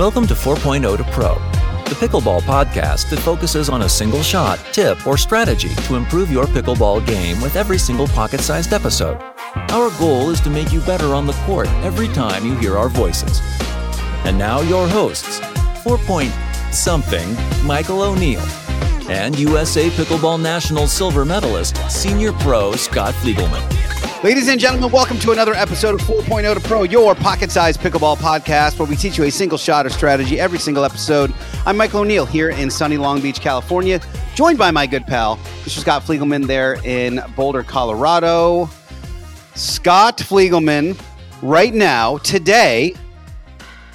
Welcome to 4.0 to Pro, the pickleball podcast that focuses on a single shot, tip, or strategy to improve your pickleball game with every single pocket-sized episode. Our goal is to make you better on the court every time you hear our voices. And now your hosts, 4-point-something Michael O'Neill and USA Pickleball National silver medalist, senior pro Scott Fliegelman. Ladies and gentlemen, welcome to another episode of 4.0 to Pro, your pocket-sized pickleball podcast where we teach you a single shot or strategy every single episode. I'm Michael O'Neill here in sunny Long Beach, California, joined by my good pal, Mr. Scott Fliegelman there in Boulder, Colorado. Scott Fliegelman, right now, today,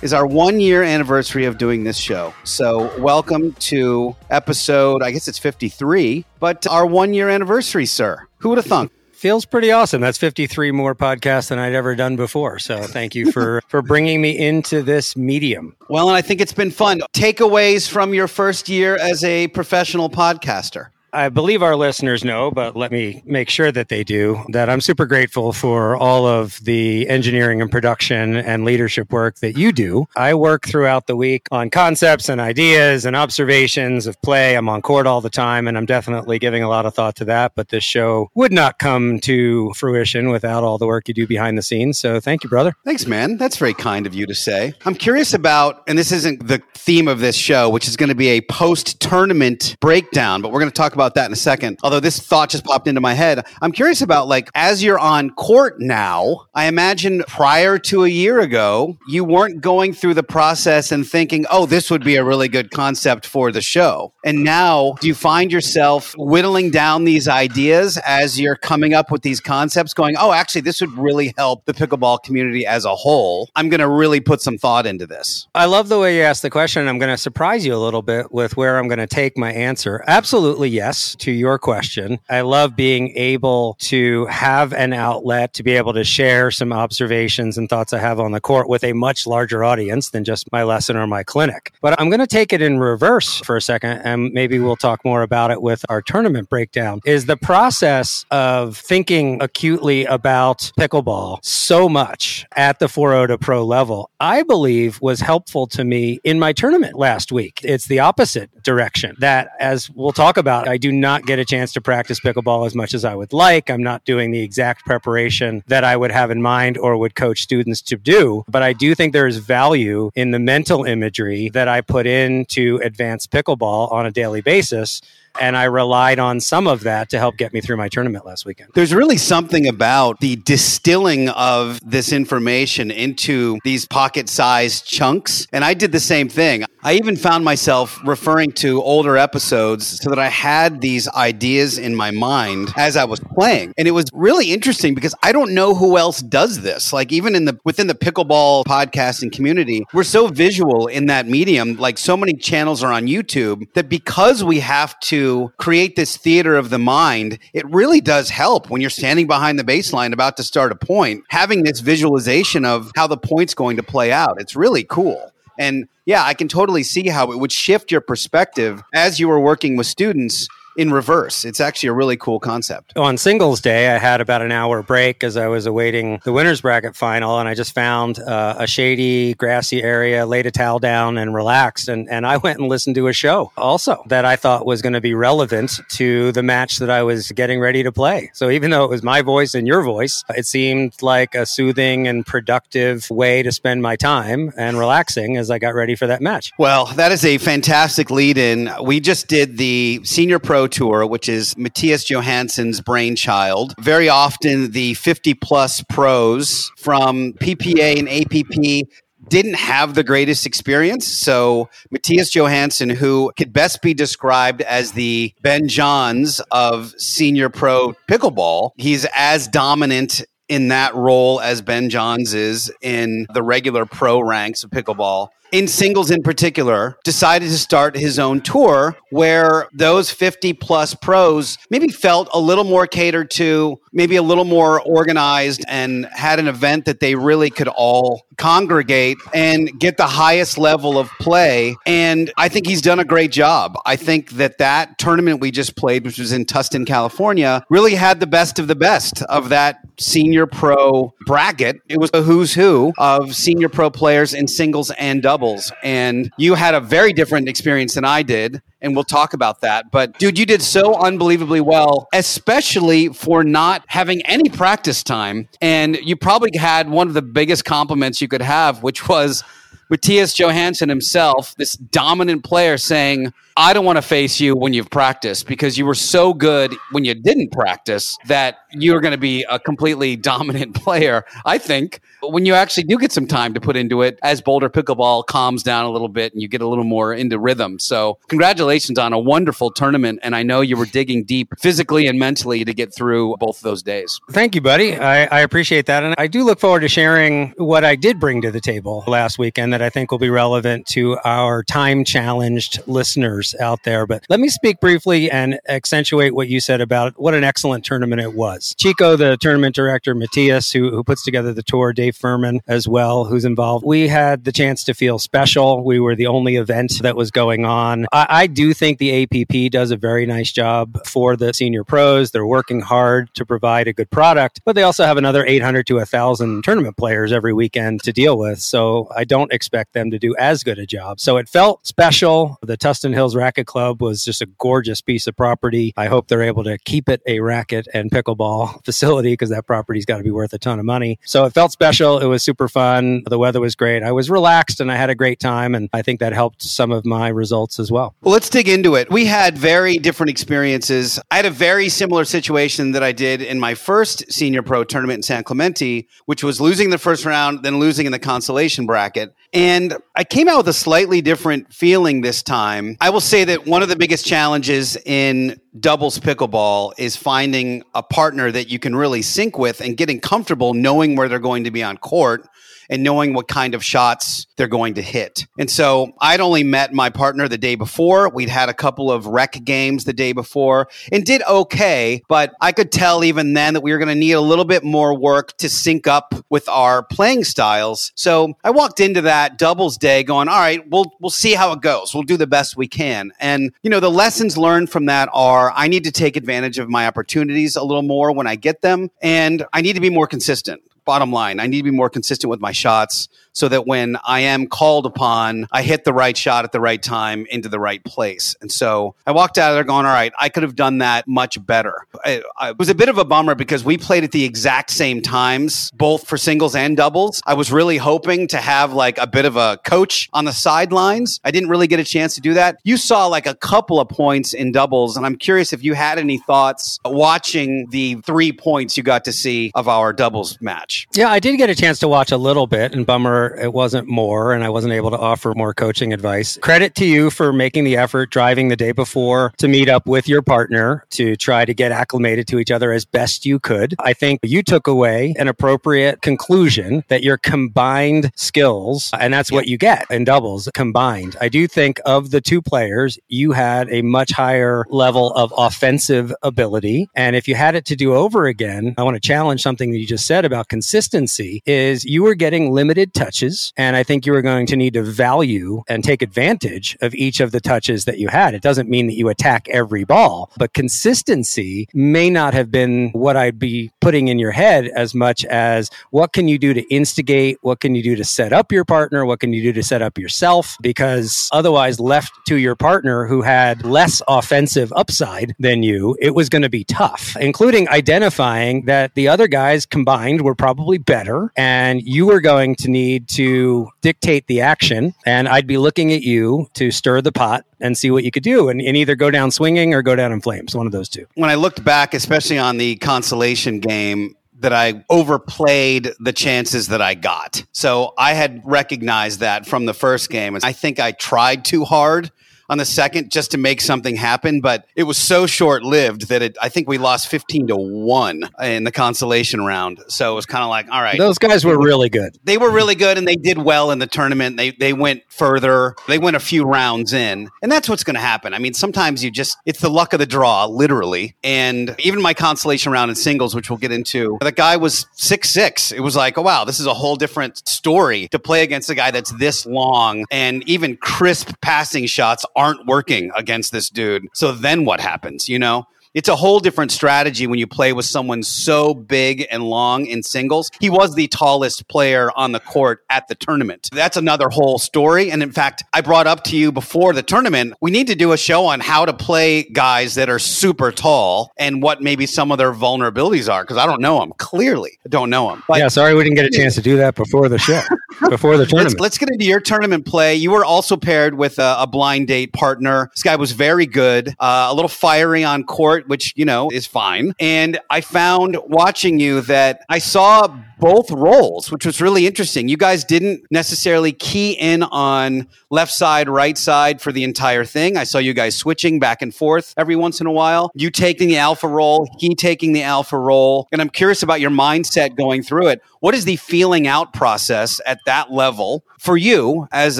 is our one-year anniversary of doing this show. So welcome to episode, I guess it's 53, but our one-year anniversary, sir. Who would have thunk? Feels pretty awesome. That's 53 more podcasts than I'd ever done before. So thank you for bringing me into this medium. Well, and I think it's been fun. Takeaways from your first year as a professional podcaster. I believe our listeners know, but let me make sure that they do, that I'm super grateful for all of the engineering and production and leadership work that you do. I work throughout the week on concepts and ideas and observations of play. I'm on court all the time, and I'm definitely giving a lot of thought to that. But this show would not come to fruition without all the work you do behind the scenes. So thank you, brother. Thanks, man. That's very kind of you to say. I'm curious about, and this isn't the theme of this show, which is going to be a post-tournament breakdown, but we're going to talk about that in a second. Although this thought just popped into my head. I'm curious about, like, as you're on court now, I imagine prior to a year ago, you weren't going through the process and thinking, oh, this would be a really good concept for the show. And now, do you find yourself whittling down these ideas as you're coming up with these concepts going, oh, actually, this would really help the pickleball community as a whole. I'm going to really put some thought into this. I love the way you asked the question. I'm going to surprise you a little bit with where I'm going to take my answer. Absolutely, yes. To your question, I love being able to have an outlet to be able to share some observations and thoughts I have on the court with a much larger audience than just my lesson or my clinic. But I'm going to take it in reverse for a second, and maybe we'll talk more about it with our tournament breakdown, is the process of thinking acutely about pickleball so much at the 4.0 to Pro level, I believe was helpful to me in my tournament last week. It's the opposite direction that, as we'll talk about, I do not get a chance to practice pickleball as much as I would like. I'm not doing the exact preparation that I would have in mind or would coach students to do. But I do think there is value in the mental imagery that I put into advanced pickleball on a daily basis. And I relied on some of that to help get me through my tournament last weekend. There's really something about the distilling of this information into these pocket-sized chunks. And I did the same thing. I even found myself referring to older episodes so that I had these ideas in my mind as I was playing. And it was really interesting because I don't know who else does this. Like, even within the pickleball podcasting community, we're so visual in that medium. Like, so many channels are on YouTube that because we have to create this theater of the mind, it really does help when you're standing behind the baseline about to start a point, having this visualization of how the point's going to play out. It's really cool. And yeah, I can totally see how it would shift your perspective as you were working with students in reverse. It's actually a really cool concept. On singles day, I had about an hour break as I was awaiting the winner's bracket final, and I just found a shady, grassy area, laid a towel down and relaxed. And I went and listened to a show also that I thought was going to be relevant to the match that I was getting ready to play. So even though it was my voice and your voice, it seemed like a soothing and productive way to spend my time and relaxing as I got ready for that match. Well, that is a fantastic lead-in. We just did the Senior Pro Tour, which is Mattias Johansson's brainchild. Very often, the 50-plus pros from PPA and APP didn't have the greatest experience. So Mattias Johansson, who could best be described as the Ben Johns of senior pro pickleball, he's as dominant in that role as Ben Johns is in the regular pro ranks of pickleball. In singles in particular, decided to start his own tour where those 50-plus pros maybe felt a little more catered to, maybe a little more organized, and had an event that they really could all congregate and get the highest level of play. And I think he's done a great job. I think that tournament we just played, which was in Tustin, California, really had the best of the best of that senior pro bracket. It was a who's who of senior pro players in singles and doubles. doubles. And you had a very different experience than I did. And we'll talk about that. But dude, you did so unbelievably well, especially for not having any practice time. And you probably had one of the biggest compliments you could have, which was Mattias Johansson himself, this dominant player, saying, I don't want to face you when you've practiced, because you were so good when you didn't practice that you're going to be a completely dominant player, I think, when you actually do get some time to put into it as Boulder Pickleball calms down a little bit and you get a little more into rhythm. So congratulations on a wonderful tournament. And I know you were digging deep physically and mentally to get through both of those days. Thank you, buddy. I appreciate that. And I do look forward to sharing what I did bring to the table last weekend that I think will be relevant to our time-challenged listeners out there. But let me speak briefly and accentuate what you said about what an excellent tournament it was. Chico, the tournament director, Mattias, who puts together the tour, Dave Furman as well, who's involved. We had the chance to feel special. We were the only event that was going on. I do think the APP does a very nice job for the senior pros. They're working hard to provide a good product, but they also have another 800 to 1,000 tournament players every weekend to deal with. So I don't expect them to do as good a job. So it felt special. The Tustin Hills Racquet Club was just a gorgeous piece of property. I hope they're able to keep it a racquet and pickleball facility, because that property's got to be worth a ton of money. So it felt special. It was super fun. The weather was great. I was relaxed and I had a great time. And I think that helped some of my results as well. Well, let's dig into it. We had very different experiences. I had a very similar situation that I did in my first senior pro tournament in San Clemente, which was losing the first round, then losing in the consolation bracket. And I came out with a slightly different feeling this time. I will say that one of the biggest challenges in doubles pickleball is finding a partner that you can really sync with and getting comfortable knowing where they're going to be on court and knowing what kind of shots they're going to hit. And so I'd only met my partner the day before. We'd had a couple of rec games the day before and did okay, but I could tell even then that we were going to need a little bit more work to sync up with our playing styles. So I walked into that doubles day going, all right, we'll see how it goes. We'll do the best we can. And, you know, the lessons learned from that are I need to take advantage of my opportunities a little more when I get them, and I need to be more consistent. Bottom line, I need to be more consistent with my shots so that when I am called upon, I hit the right shot at the right time into the right place. And so I walked out of there going, all right, I could have done that much better. It was a bit of a bummer because we played at the exact same times, both for singles and doubles. I was really hoping to have like a bit of a coach on the sidelines. I didn't really get a chance to do that. You saw like a couple of points in doubles, and I'm curious if you had any thoughts watching the 3 points you got to see of our doubles match. Yeah, I did get a chance to watch a little bit, and bummer it wasn't more, and I wasn't able to offer more coaching advice. Credit to you for making the effort, driving the day before to meet up with your partner to try to get acclimated to each other as best you could. I think you took away an appropriate conclusion that your combined skills, and that's what you get in doubles, combined. I do think of the two players, you had a much higher level of offensive ability, and if you had it to do over again, I want to challenge something that you just said about consistency is you were getting limited touches, and I think you were going to need to value and take advantage of each of the touches that you had. It doesn't mean that you attack every ball, but consistency may not have been what I'd be putting in your head as much as what can you do to instigate, what can you do to set up your partner, what can you do to set up yourself, because otherwise left to your partner who had less offensive upside than you, it was going to be tough, including identifying that the other guys combined were probably better, and you were going to need to dictate the action, and I'd be looking at you to stir the pot and see what you could do and either go down swinging or go down in flames, one of those two. When I looked back, especially on the consolation game, that I overplayed the chances that I got. So I had recognized that from the first game. I think I tried too hard on the second just to make something happen, but it was so short-lived that I think we lost 15-1 in the consolation round. So it was kind of like, all right. Those guys were really good. They were really good, and they did well in the tournament. They went further. They went a few rounds in, and that's what's going to happen. I mean, sometimes you just, it's the luck of the draw, literally. And even my consolation round in singles, which we'll get into, the guy was 6'6". It was like, oh, wow, this is a whole different story to play against a guy that's this long, and even crisp passing shots aren't working against this dude. So then what happens, you know? It's a whole different strategy when you play with someone so big and long in singles. He was the tallest player on the court at the tournament. That's another whole story. And in fact, I brought up to you before the tournament, we need to do a show on how to play guys that are super tall and what maybe some of their vulnerabilities are, because I don't know them. Clearly, I don't know them. But yeah, sorry we didn't get a chance to do that before the show, before the tournament. Let's get into your tournament play. You were also paired with a blind date partner. This guy was very good, a little fiery on court, which, you know, is fine. And I found watching you that I saw both roles, which was really interesting. You guys didn't necessarily key in on left side, right side for the entire thing. I saw you guys switching back and forth every once in a while. You taking the alpha role, he taking the alpha role. And I'm curious about your mindset going through it. What is the feeling out process at that level for you as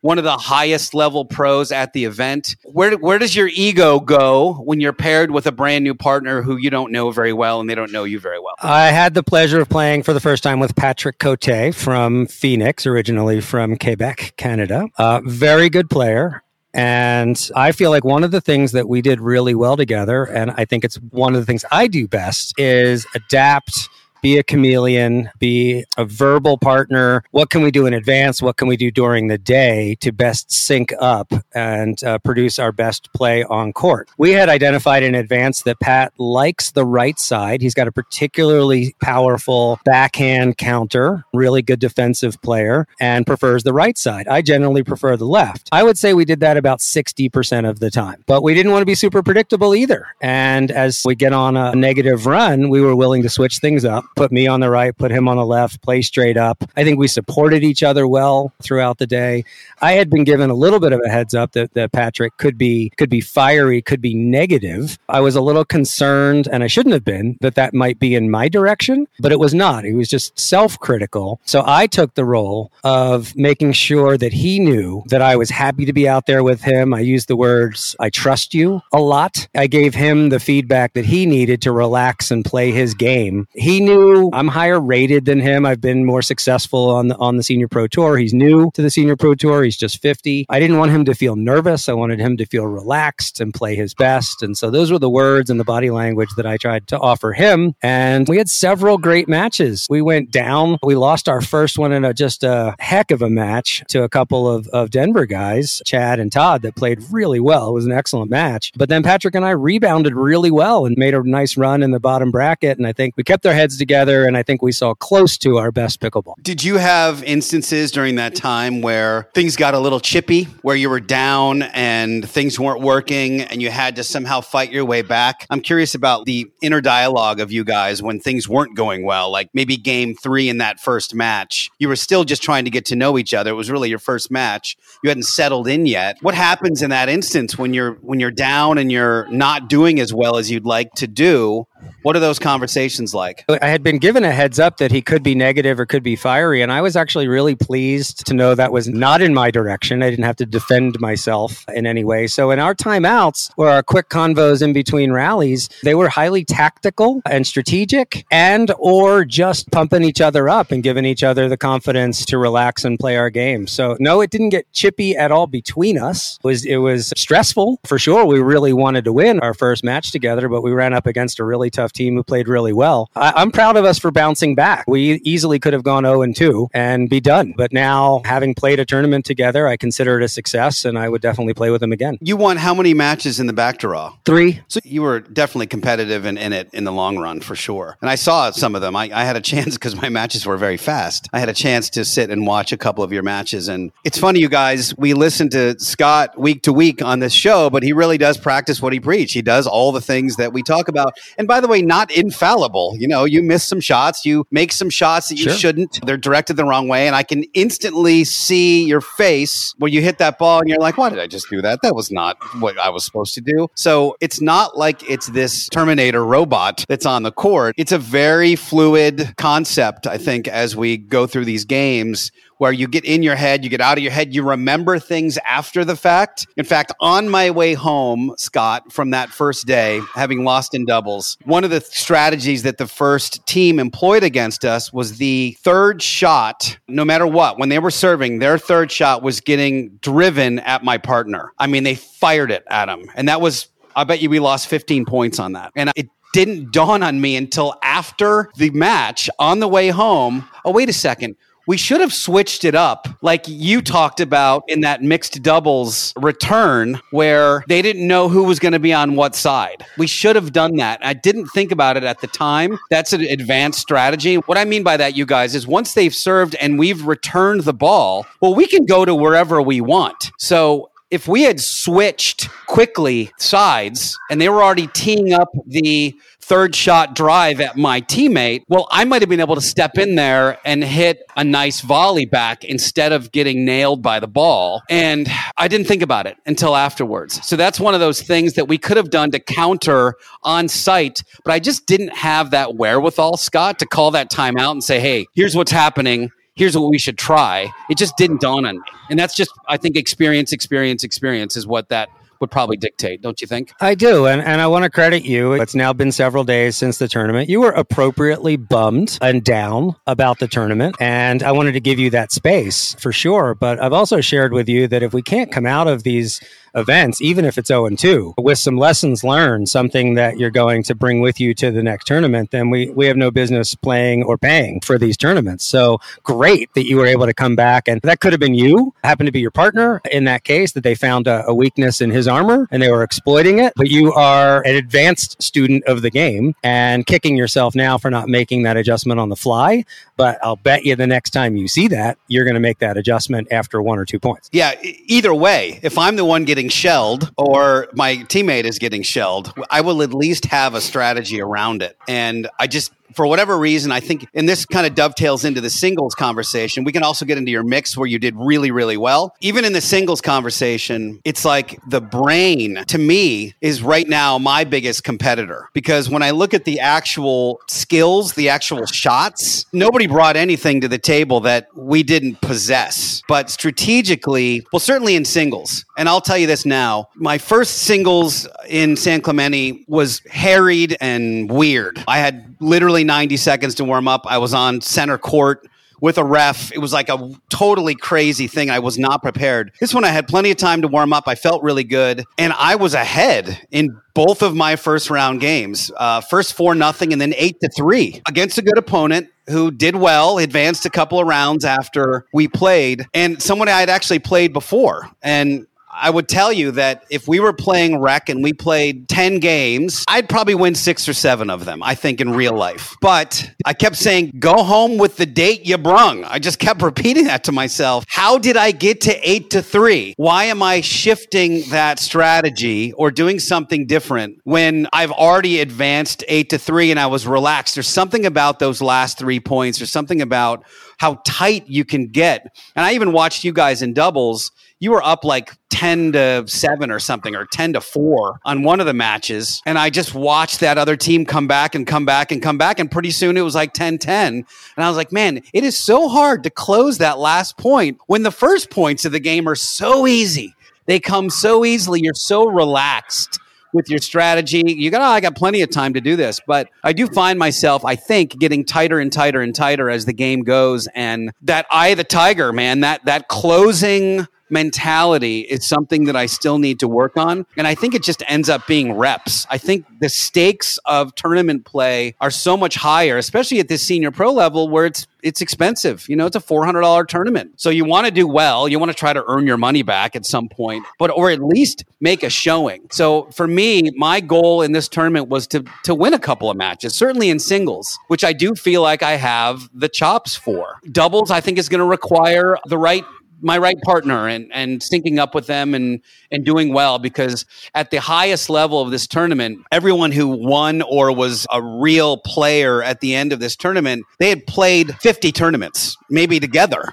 one of the highest level pros at the event? Where does your ego go when you're paired with a brand new partner who you don't know very well and they don't know you very well? I had the pleasure of playing for the first time with Patrick Cote from Phoenix, originally from Quebec, Canada. Very good player. And I feel like one of the things that we did really well together, and I think it's one of the things I do best, is adapt, be a chameleon, be a verbal partner. What can we do in advance? What can we do during the day to best sync up and produce our best play on court? We had identified in advance that Pat likes the right side. He's got a particularly powerful backhand counter, really good defensive player, and prefers the right side. I generally prefer the left. I would say we did that about 60% of the time, but we didn't want to be super predictable either. And as we get on a negative run, we were willing to switch things up. Put me on the right, put him on the left, play straight up. I think we supported each other well throughout the day. I had been given a little bit of a heads up that Patrick could be fiery, could be negative. I was a little concerned, and I shouldn't have been, that might be in my direction, but it was not. He was just self-critical. So I took the role of making sure that he knew that I was happy to be out there with him. I used the words, I trust you, a lot. I gave him the feedback that he needed to relax and play his game. He knew I'm higher rated than him. I've been more successful on the Senior Pro Tour. He's new to the Senior Pro Tour. He's just 50. I didn't want him to feel nervous. I wanted him to feel relaxed and play his best. And so those were the words and the body language that I tried to offer him. And we had several great matches. We went down. We lost our first one in just a heck of a match to a couple of Denver guys, Chad and Todd, that played really well. It was an excellent match. But then Patrick and I rebounded really well and made a nice run in the bottom bracket. And I think we kept our heads together, and I think we saw close to our best pickleball. Did you have instances during that time where things got a little chippy, where you were down and things weren't working and you had to somehow fight your way back? I'm curious about the inner dialogue of you guys when things weren't going well, like maybe game 3 in that first match. You were still just trying to get to know each other. It was really your first match. You hadn't settled in yet. What happens in that instance when you're down and you're not doing as well as you'd like to do? What are those conversations like? I had been given a heads up that he could be negative or could be fiery, and I was actually really pleased to know that was not in my direction. I didn't have to defend myself in any way. So in our timeouts or our quick convos in between rallies, they were highly tactical and strategic, and or just pumping each other up and giving each other the confidence to relax and play our game. So no, it didn't get chippy at all between us. It was stressful for sure. We really wanted to win our first match together, but we ran up against a really tough team who played really well. I'm proud of us for bouncing back. We easily could have gone 0-2 and be done. But now, having played a tournament together, I consider it a success, and I would definitely play with him again. You won how many matches in the back draw? 3. So you were definitely competitive and in it in the long run, for sure. And I saw some of them. I had a chance, because my matches were very fast, I had a chance to sit and watch a couple of your matches. And it's funny, you guys, we listen to Scott week to week on this show, but he really does practice what he preached. He does all the things that we talk about. And by the way, not infallible. You know, you miss some shots, you make some shots that you shouldn't. They're directed the wrong way. And I can instantly see your face when you hit that ball and you're like, why did I just do that? That was not what I was supposed to do. So it's not like it's this Terminator robot that's on the court. It's a very fluid concept, I think, as we go through these games, where you get in your head, you get out of your head, you remember things after the fact. In fact, on my way home, Scott, from that first day, having lost in doubles, one of the strategies that the first team employed against us was the third shot, no matter what, when they were serving, their third shot was getting driven at my partner. I mean, they fired it at him. And that was I bet you we lost 15 points on that. And it didn't dawn on me until after the match on the way home. Oh, wait a second. We should have switched it up like you talked about in that mixed doubles return where they didn't know who was going to be on what side. We should have done that. I didn't think about it at the time. That's an advanced strategy. What I mean by that, you guys, is once they've served and we've returned the ball, well, we can go to wherever we want. So if we had switched quickly sides and they were already teeing up the third shot drive at my teammate, well, I might have been able to step in there and hit a nice volley back instead of getting nailed by the ball. And I didn't think about it until afterwards. So that's one of those things that we could have done to counter on site, but I just didn't have that wherewithal, Scott, to call that timeout and say, hey, here's what's happening. Here's what we should try. It just didn't dawn on me. And that's just, I think, experience is what that would probably dictate, don't you think? I do. And I want to credit you. It's now been several days since the tournament. You were appropriately bummed and down about the tournament. And I wanted to give you that space for sure. But I've also shared with you that if we can't come out of these events, even if it's 0-2, with some lessons learned, something that you're going to bring with you to the next tournament, then we have no business playing or paying for these tournaments. So great that you were able to come back. And that could have been you, happened to be your partner in that case, that they found a weakness in his armor and they were exploiting it. But you are an advanced student of the game and kicking yourself now for not making that adjustment on the fly. But I'll bet you the next time you see that, you're going to make that adjustment after 1 or 2 points. Yeah, either way, if I'm the one getting shelled or my teammate is getting shelled, I will at least have a strategy around it. And I just, for whatever reason, I think, and this kind of dovetails into the singles conversation, we can also get into your mix where you did really, really well. Even in the singles conversation, it's like the brain, to me, is right now my biggest competitor. Because when I look at the actual skills, the actual shots, nobody brought anything to the table that we didn't possess. But strategically, well, certainly in singles, and I'll tell you this now, my first singles in San Clemente was harried and weird. I had literally 90 seconds to warm up. I was on center court with a ref. It was like a totally crazy thing. I was not prepared. This one, I had plenty of time to warm up. I felt really good. And I was ahead in both of my first round games, first 4-0 and then 8-3 against a good opponent who did well, advanced a couple of rounds after we played, and someone I had actually played before. And I would tell you that if we were playing rec and we played 10 games, I'd probably win 6 or 7 of them, I think, in real life. But I kept saying, go home with the date you brung. I just kept repeating that to myself. How did I get to 8-3? Why am I shifting that strategy or doing something different when I've already advanced 8-3 and I was relaxed? There's something about those last 3 points or something about how tight you can get. And I even watched you guys in doubles. You were up like 10-7 or something, or 10-4 on one of the matches. And I just watched that other team come back. And pretty soon it was like 10-10. And I was like, man, it is so hard to close that last point when the first points of the game are so easy. They come so easily. You're so relaxed with your strategy. You got, I got plenty of time to do this. But I do find myself, I think, getting tighter and tighter and tighter as the game goes. And that eye of the tiger, man, that closing mentality is something that I still need to work on. And I think it just ends up being reps. I think the stakes of tournament play are so much higher, especially at this senior pro level where it's expensive. You know, it's a $400 tournament. So you want to do well. You want to try to earn your money back at some point, or at least make a showing. So for me, my goal in this tournament was to win a couple of matches, certainly in singles, which I do feel like I have the chops for. Doubles, I think, is going to require my right partner and syncing up with them and doing well, because at the highest level of this tournament, everyone who won or was a real player at the end of this tournament, they had played 50 tournaments, maybe together,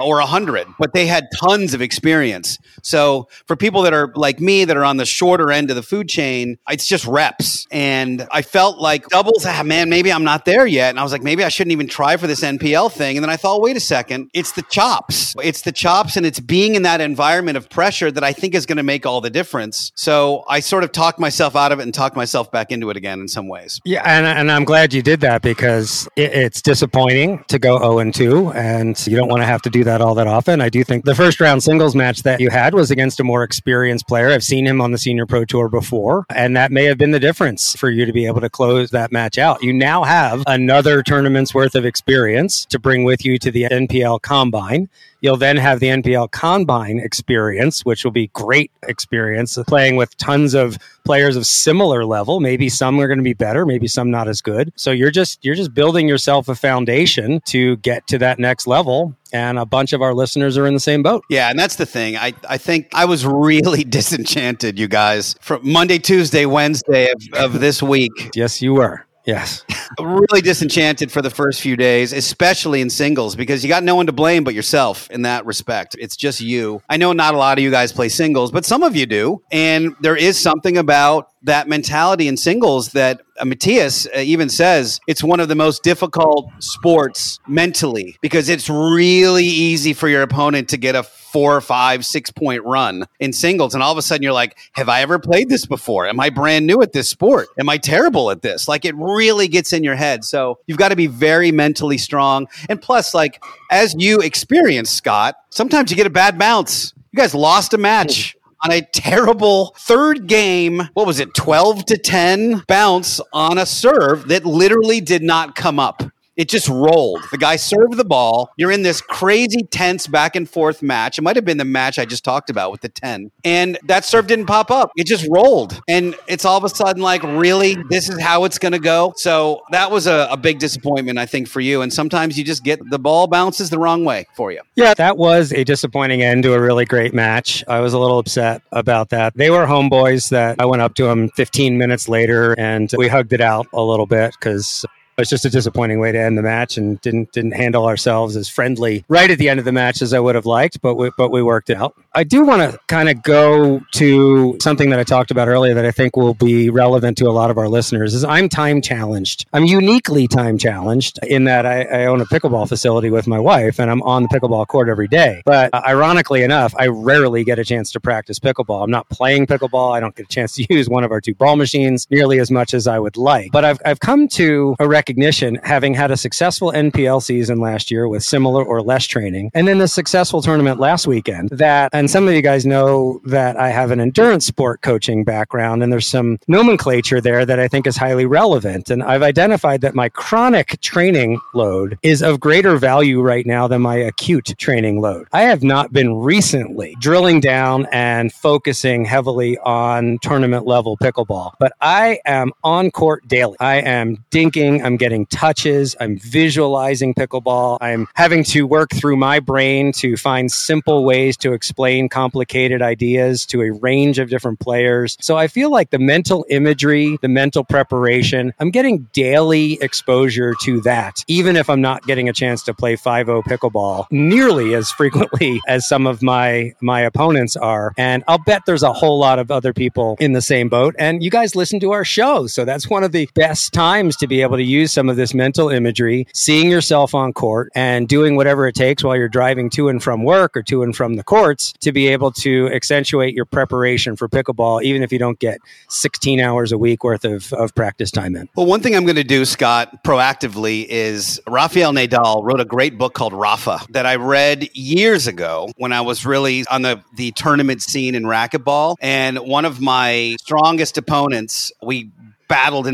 or 100, but they had tons of experience. So for people that are like me, that are on the shorter end of the food chain, it's just reps. And I felt like doubles, man, maybe I'm not there yet. And I was like, maybe I shouldn't even try for this NPL thing. And then I thought, wait a second, it's the chops. It's the chops, and it's being in that environment of pressure that I think is going to make all the difference. So I sort of talked myself out of it and talked myself back into it again in some ways. Yeah, and I'm glad you did that, because it's disappointing to go 0-2, and you don't want to have to do that that all that often. I do think the first round singles match that you had was against a more experienced player. I've seen him on the Senior Pro Tour before, and that may have been the difference for you to be able to close that match out. You now have another tournament's worth of experience to bring with you to the NPL Combine. You'll then have the NPL Combine experience, which will be great experience playing with tons of players of similar level. Maybe some are going to be better, maybe some not as good. So you're just building yourself a foundation to get to that next level. And a bunch of our listeners are in the same boat. Yeah, and that's the thing. I think I was really disenchanted, you guys, from Monday, Tuesday, Wednesday of this week. Yes, you were. Yes. Really disenchanted for the first few days, especially in singles, because you got no one to blame but yourself in that respect. It's just you. I know not a lot of you guys play singles, but some of you do. And there is something about that mentality in singles that Mattias even says it's one of the most difficult sports mentally, because it's really easy for your opponent to get a 4 or 5, 6 point run in singles. And all of a sudden you're like, have I ever played this before? Am I brand new at this sport? Am I terrible at this? Like, it really gets in your head. So you've got to be very mentally strong. And plus, like, as you experience, Scott, sometimes you get a bad bounce. You guys lost a match on a terrible third game, 12-10 bounce on a serve that literally did not come up. It just rolled. The guy served the ball. You're in this crazy, tense back and forth match. It might have been the match I just talked about with the 10. And that serve didn't pop up. It just rolled. And it's all of a sudden like, really? This is how it's going to go? So that was a big disappointment, I think, for you. And sometimes you just get the ball bounces the wrong way for you. Yeah, that was a disappointing end to a really great match. I was a little upset about that. They were homeboys that I went up to them 15 minutes later and we hugged it out a little bit because it's just a disappointing way to end the match, and didn't handle ourselves as friendly right at the end of the match as I would have liked, but we worked it out. I do want to kind of go to something that I talked about earlier that I think will be relevant to a lot of our listeners is I'm time challenged. I'm uniquely time challenged in that I own a pickleball facility with my wife and I'm on the pickleball court every day. But ironically enough, I rarely get a chance to practice pickleball. I'm not playing pickleball. I don't get a chance to use one of our two ball machines nearly as much as I would like. But I've come to a recognition, having had a successful NPL season last year with similar or less training, and then the successful tournament last weekend, that, and some of you guys know that I have an endurance sport coaching background, and there's some nomenclature there that I think is highly relevant. And I've identified that my chronic training load is of greater value right now than my acute training load. I have not been recently drilling down and focusing heavily on tournament level pickleball, but I am on court daily. I am dinking. I'm getting touches. I'm visualizing pickleball. I'm having to work through my brain to find simple ways to explain complicated ideas to a range of different players. So I feel like the mental imagery, the mental preparation, I'm getting daily exposure to that, even if I'm not getting a chance to play 5.0 pickleball nearly as frequently as some of my opponents are. And I'll bet there's a whole lot of other people in the same boat. And you guys listen to our show. So that's one of the best times to be able to use some of this mental imagery, seeing yourself on court and doing whatever it takes while you're driving to and from work or to and from the courts to be able to accentuate your preparation for pickleball, even if you don't get 16 hours a week worth of practice time in. Well, one thing I'm going to do, Scott, proactively is Rafael Nadal wrote a great book called Rafa that I read years ago when I was really on the tournament scene in racquetball. And one of my strongest opponents, we battled,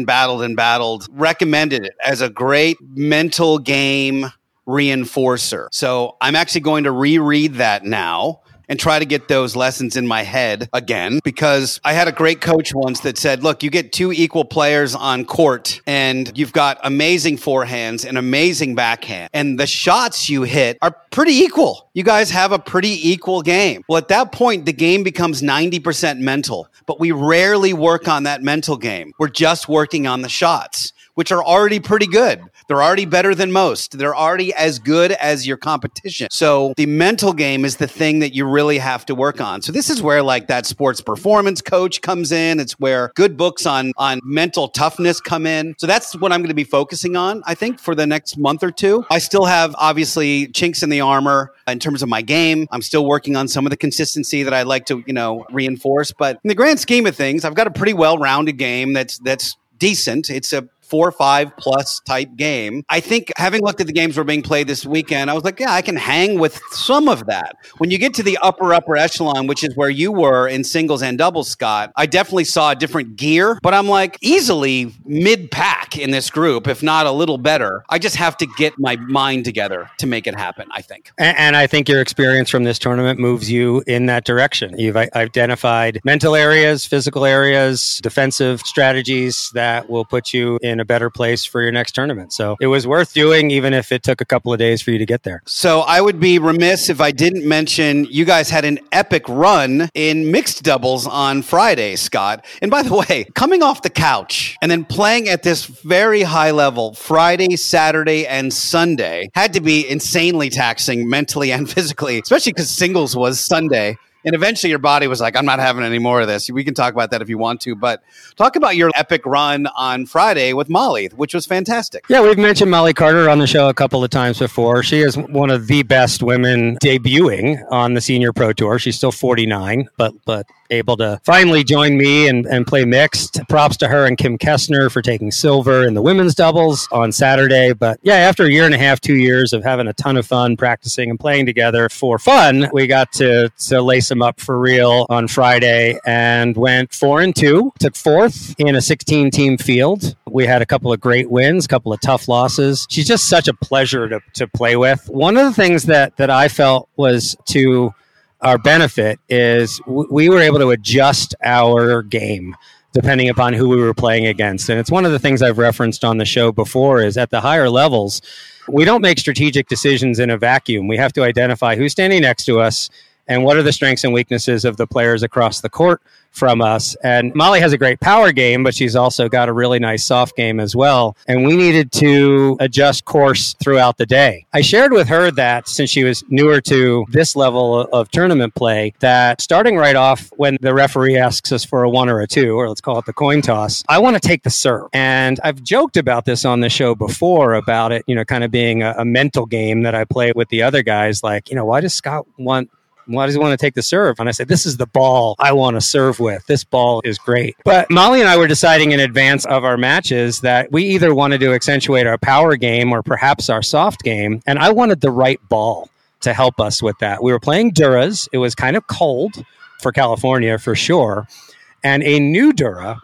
recommended it as a great mental game reinforcer. So I'm actually going to reread that now and try to get those lessons in my head again, because I had a great coach once that said, look, you get two equal players on court and you've got amazing forehands and amazing backhand, and the shots you hit are pretty equal. You guys have a pretty equal game. Well, at that point, the game becomes 90% mental, but we rarely work on that mental game. We're just working on the shots, which are already pretty good. They're already better than most. They're already as good as your competition. So the mental game is the thing that you really have to work on. So this is where like that sports performance coach comes in. It's where good books on mental toughness come in. So that's what I'm going to be focusing on, I think, for the next month or two. I still have, obviously, chinks in the armor in terms of my game. I'm still working on some of the consistency that I like to, reinforce. But in the grand scheme of things, I've got a pretty well-rounded game that's decent. It's a 4-5 plus type game. I think having looked at the games that were being played this weekend, I was like, yeah, I can hang with some of that. When you get to the upper echelon, which is where you were in singles and doubles, Scott, I definitely saw a different gear, but I'm like easily mid-pack in this group, if not a little better. I just have to get my mind together to make it happen, I think. And I think your experience from this tournament moves you in that direction. You've identified mental areas, physical areas, defensive strategies that will put you in a better place for your next tournament. So it was worth doing, even if it took a couple of days for you to get there. So I would be remiss if I didn't mention you guys had an epic run in mixed doubles on Friday, Scott. And by the way, coming off the couch and then playing at this very high level Friday, Saturday, and Sunday had to be insanely taxing mentally and physically, especially because singles was Sunday. And eventually your body was like, I'm not having any more of this. We can talk about that if you want to, but talk about your epic run on Friday with Molly, which was fantastic. Yeah, we've mentioned Molly Carter on the show a couple of times before. She is one of the best women debuting on the Senior Pro Tour. She's still 49, but able to finally join me and play mixed. Props to her and Kim Kessner for taking silver in the women's doubles on Saturday. But yeah, after a year and a half, 2 years of having a ton of fun practicing and playing together for fun, we got to lace them up for real on Friday and went 4-2, took fourth in a 16-team field. We had a couple of great wins, a couple of tough losses. She's just such a pleasure to play with. One of the things that I felt was to our benefit is we were able to adjust our game depending upon who we were playing against. And it's one of the things I've referenced on the show before is at the higher levels, we don't make strategic decisions in a vacuum. We have to identify who's standing next to us and what are the strengths and weaknesses of the players across the court from us. And Molly has a great power game, but she's also got a really nice soft game as well. And we needed to adjust course throughout the day. I shared with her that since she was newer to this level of tournament play, that starting right off when the referee asks us for a 1 or a 2, or let's call it the coin toss, I want to take the serve. And I've joked about this on the show before about it, kind of being a mental game that I play with the other guys. Like, why does Scott want... why does he want to take the serve? And I said, this is the ball I want to serve with. This ball is great. But Molly and I were deciding in advance of our matches that we either wanted to accentuate our power game or perhaps our soft game. And I wanted the right ball to help us with that. We were playing Duras. It was kind of cold for California for sure. And a new Dura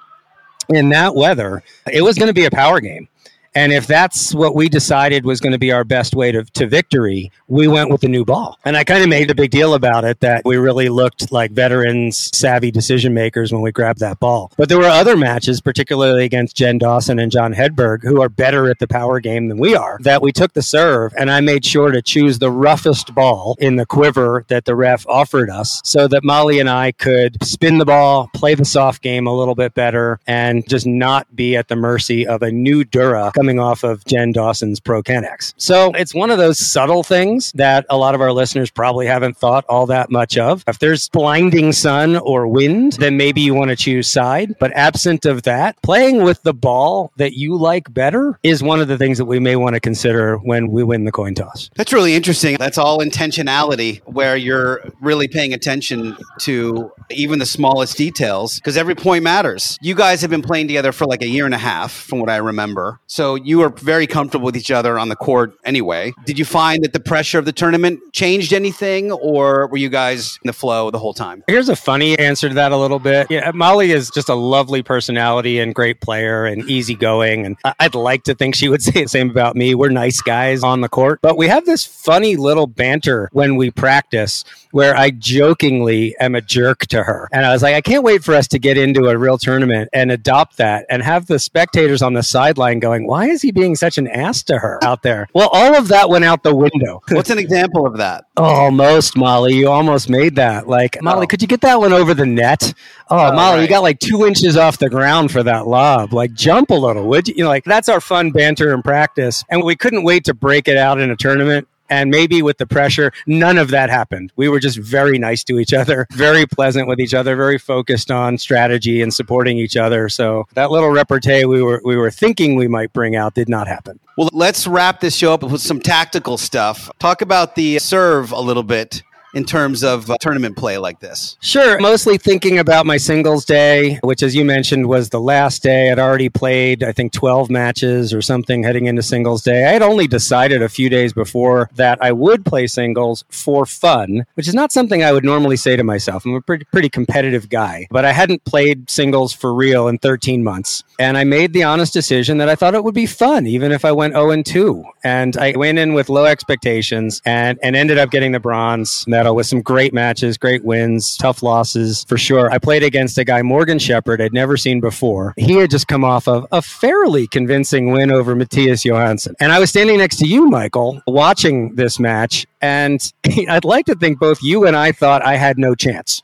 in that weather, it was going to be a power game. And if that's what we decided was going to be our best way to victory, we went with the new ball. And I kind of made a big deal about it that we really looked like veterans, savvy decision makers when we grabbed that ball. But there were other matches, particularly against Jen Dawson and John Hedberg, who are better at the power game than we are, that we took the serve and I made sure to choose the roughest ball in the quiver that the ref offered us so that Molly and I could spin the ball, play the soft game a little bit better, and just not be at the mercy of a new Dura coming off of Jen Dawson's Pro CanX. So it's one of those subtle things that a lot of our listeners probably haven't thought all that much of. If there's blinding sun or wind, then maybe you want to choose side. But absent of that, playing with the ball that you like better is one of the things that we may want to consider when we win the coin toss. That's really interesting. That's all intentionality where you're really paying attention to even the smallest details because every point matters. You guys have been playing together for like a year and a half from what I remember. So you were very comfortable with each other on the court anyway. Did you find that the pressure of the tournament changed anything or were you guys in the flow the whole time? Here's a funny answer to that a little bit. Yeah, Molly is just a lovely personality and great player and easygoing. And I'd like to think she would say the same about me. We're nice guys on the court. But we have this funny little banter when we practice where I jokingly am a jerk to her. And I was like, I can't wait for us to get into a real tournament and adopt that and have the spectators on the sideline going, why is he being such an ass to her out there? Well, all of that went out the window. What's an example of that? Almost, Molly. You almost made that. Like, Molly, could you get that one over the net? Oh, Molly, right. You got like 2 inches off the ground for that lob. Like, jump a little, would you? Like, that's our fun banter and practice. And we couldn't wait to break it out in a tournament. And maybe with the pressure, none of that happened. We were just very nice to each other, very pleasant with each other, very focused on strategy and supporting each other. So that little repartee we were thinking we might bring out did not happen. Well, let's wrap this show up with some tactical stuff. Talk about the serve a little bit. in terms of tournament play like this? Sure. Mostly thinking about my singles day, which, as you mentioned, was the last day. I'd already played, I think, 12 matches or something heading into singles day. I had only decided a few days before that I would play singles for fun, which is not something I would normally say to myself. I'm a pretty competitive guy, but I hadn't played singles for real in 13 months. And I made the honest decision that I thought it would be fun, even if I went 0-2. And I went in with low expectations and ended up getting the bronze medal with some great matches, great wins, tough losses for sure. I played against a guy, Morgan Shepard, I'd never seen before. He had just come off of a fairly convincing win over Mattias Johansson. And I was standing next to you, Michael, watching this match. And I'd like to think both you and I thought I had no chance.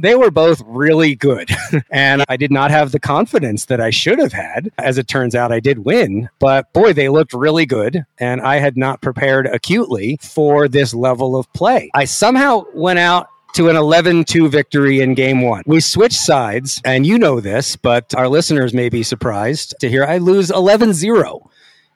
They were both really good. And I did not have the confidence that I should have had. As it turns out, I did win. But boy, they looked really good. And I had not prepared acutely for this level of play. I somehow went out to an 11-2 victory in game one. We switched sides. And you know this, but our listeners may be surprised to hear I lose 11-0.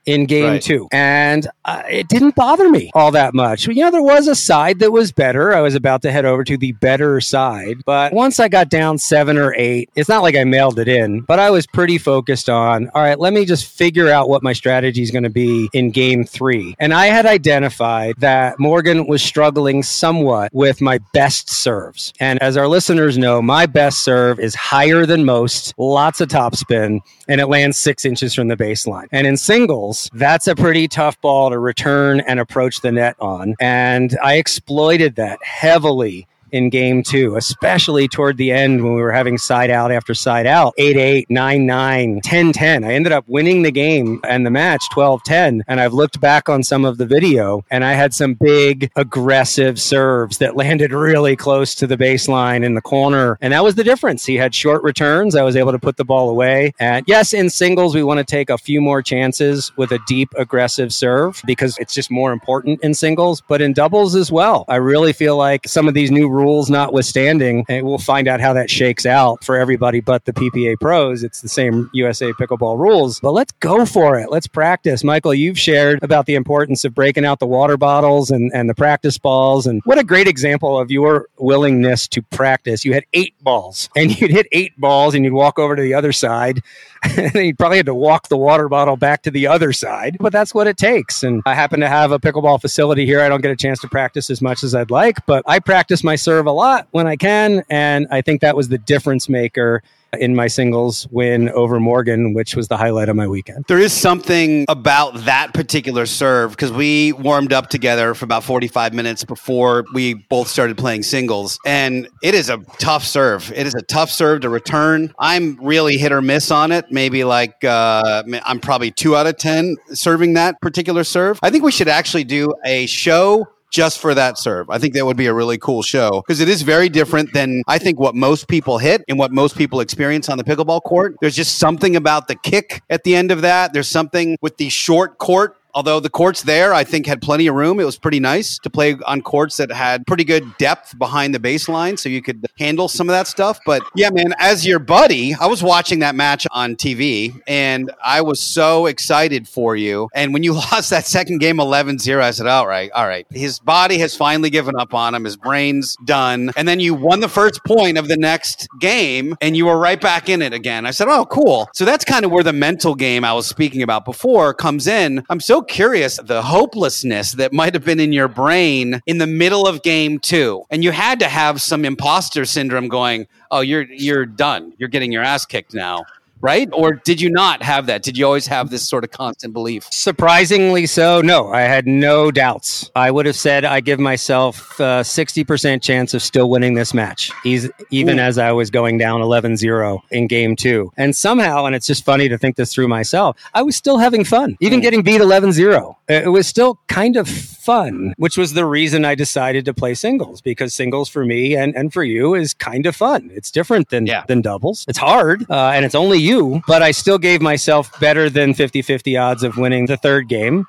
In game two. And it didn't bother me all that much. You know, there was a side that was better. I was about to head over to the better side. But once I got down 7 or 8, it's not like I mailed it in, but I was pretty focused on, all right, let me just figure out what my strategy is going to be in game three. And I had identified that Morgan was struggling somewhat with my best serves. And as our listeners know, my best serve is higher than most, lots of topspin, and it lands 6 inches from the baseline. And in singles, that's a pretty tough ball to return and approach the net on. And I exploited that heavily in game two, especially toward the end when we were having side out after side out, 8-8, 9-9, 10-10. I ended up winning the game and the match 12-10. And I've looked back on some of the video and I had some big aggressive serves that landed really close to the baseline in the corner. And that was the difference. He had short returns. I was able to put the ball away. And yes, in singles, we want to take a few more chances with a deep aggressive serve because it's just more important in singles, but in doubles as well. I really feel like some of these new rules notwithstanding, and we'll find out how that shakes out for everybody but the PPA pros. It's the same USA Pickleball rules, but let's go for it. Let's practice. Michael, you've shared about the importance of breaking out the water bottles and the practice balls. And what a great example of your willingness to practice. You had 8 balls and you'd hit 8 balls and you'd walk over to the other side. And then you probably had to walk the water bottle back to the other side, but that's what it takes. And I happen to have a pickleball facility here. I don't get a chance to practice as much as I'd like, but I practice my serve a lot when I can. And I think that was the difference maker in my singles win over Morgan, which was the highlight of my weekend. There is something about that particular serve because we warmed up together for about 45 minutes before we both started playing singles. And it is a tough serve. It is a tough serve to return. I'm really hit or miss on it. Maybe like I'm probably 2 out of 10 serving that particular serve. I think we should actually do a show just for that serve. I think that would be a really cool show because it is very different than I think what most people hit and what most people experience on the pickleball court. There's just something about the kick at the end of that. There's something with the short court. Although the courts there, I think, had plenty of room. It was pretty nice to play on courts that had pretty good depth behind the baseline, so you could handle some of that stuff. But yeah, man, as your buddy, I was watching that match on TV, and I was so excited for you. And when you lost that second game 11-0, I said, all right. His body has finally given up on him. His brain's done. And then you won the first point of the next game, and you were right back in it again. I said, oh, cool. So that's kind of where the mental game I was speaking about before comes in. I'm so curious the hopelessness that might have been in your brain in the middle of game two, and you had to have some imposter syndrome going, oh, you're done, you're getting your ass kicked now, right? Or did you not have that? Did you always have this sort of constant belief? Surprisingly so, no. I had no doubts. I would have said I give myself a 60% chance of still winning this match, even as I was going down 11-0 in game two. And somehow, and it's just funny to think this through myself, I was still having fun. Even getting beat 11-0, it was still kind of fun, which was the reason I decided to play singles, because singles for me and for you is kind of fun. It's different than doubles. It's hard, and it's only you, but I still gave myself better than 50-50 odds of winning the third game.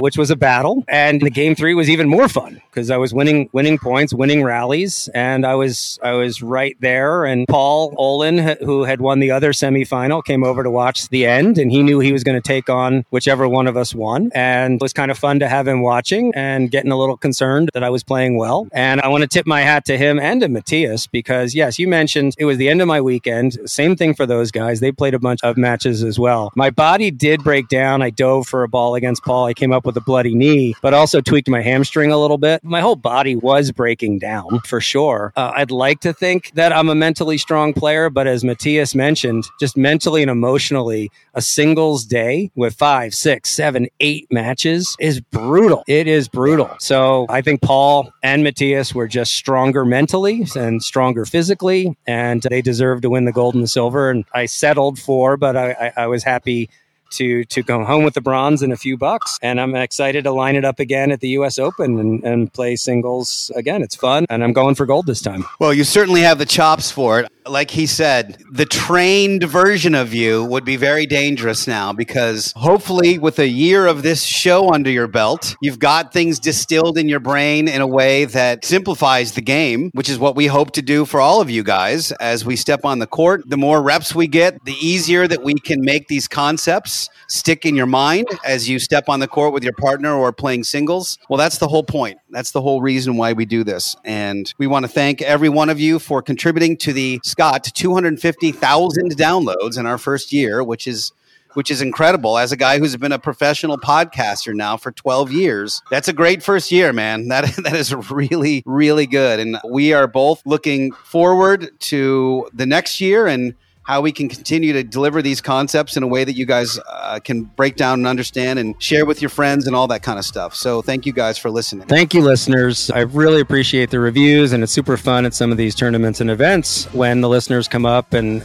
which was a battle. And the game three was even more fun because I was winning points, winning rallies. And I was right there. And Paul Olin, who had won the other semifinal, came over to watch the end. And he knew he was going to take on whichever one of us won. And it was kind of fun to have him watching and getting a little concerned that I was playing well. And I want to tip my hat to him and to Mattias because, yes, you mentioned it was the end of my weekend. Same thing for those guys. They played a bunch of matches as well. My body did break down. I dove for a ball against Paul. I came up with a bloody knee, but also tweaked my hamstring a little bit. My whole body was breaking down for sure. I'd like to think that I'm a mentally strong player, but as Mattias mentioned, just mentally and emotionally, a singles day with 5, 6, 7, 8 matches is brutal. It is brutal. So I think Paul and Mattias were just stronger mentally and stronger physically, and they deserved to win the gold and the silver. And I settled for, but I was happy to come home with the bronze and a few bucks. And I'm excited to line it up again at the US Open and play singles again. It's fun. And I'm going for gold this time. Well, you certainly have the chops for it. Like he said, the trained version of you would be very dangerous now because hopefully with a year of this show under your belt, you've got things distilled in your brain in a way that simplifies the game, which is what we hope to do for all of you guys as we step on the court. The more reps we get, the easier that we can make these concepts stick in your mind as you step on the court with your partner or playing singles. Well, that's the whole point. That's the whole reason why we do this. And we want to thank every one of you for contributing to the Scott, 250,000 downloads in our first year, which is incredible. As a guy who's been a professional podcaster now for 12 years, that's a great first year, man. That is really, really good. And we are both looking forward to the next year and how we can continue to deliver these concepts in a way that you guys can break down and understand and share with your friends and all that kind of stuff. So thank you guys for listening. Thank you, listeners. I really appreciate the reviews, and it's super fun at some of these tournaments and events when the listeners come up and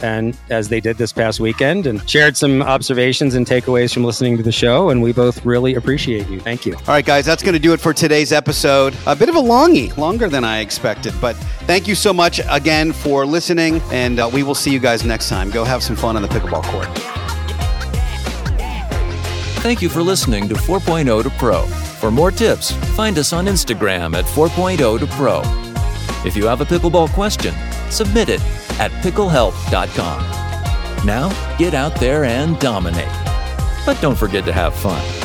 as they did this past weekend and shared some observations and takeaways from listening to the show. And we both really appreciate you. Thank you. All right, guys, that's going to do it for today's episode. A bit of a longie, longer than I expected, but thank you so much again for listening, and we will see you guys next time. Go have some fun on the pickleball court. Thank you for listening to 4.0 to Pro. For more tips, find us on Instagram at 4.0 to Pro. If you have a pickleball question, submit it at picklehelp.com. Now, get out there and dominate. But don't forget to have fun.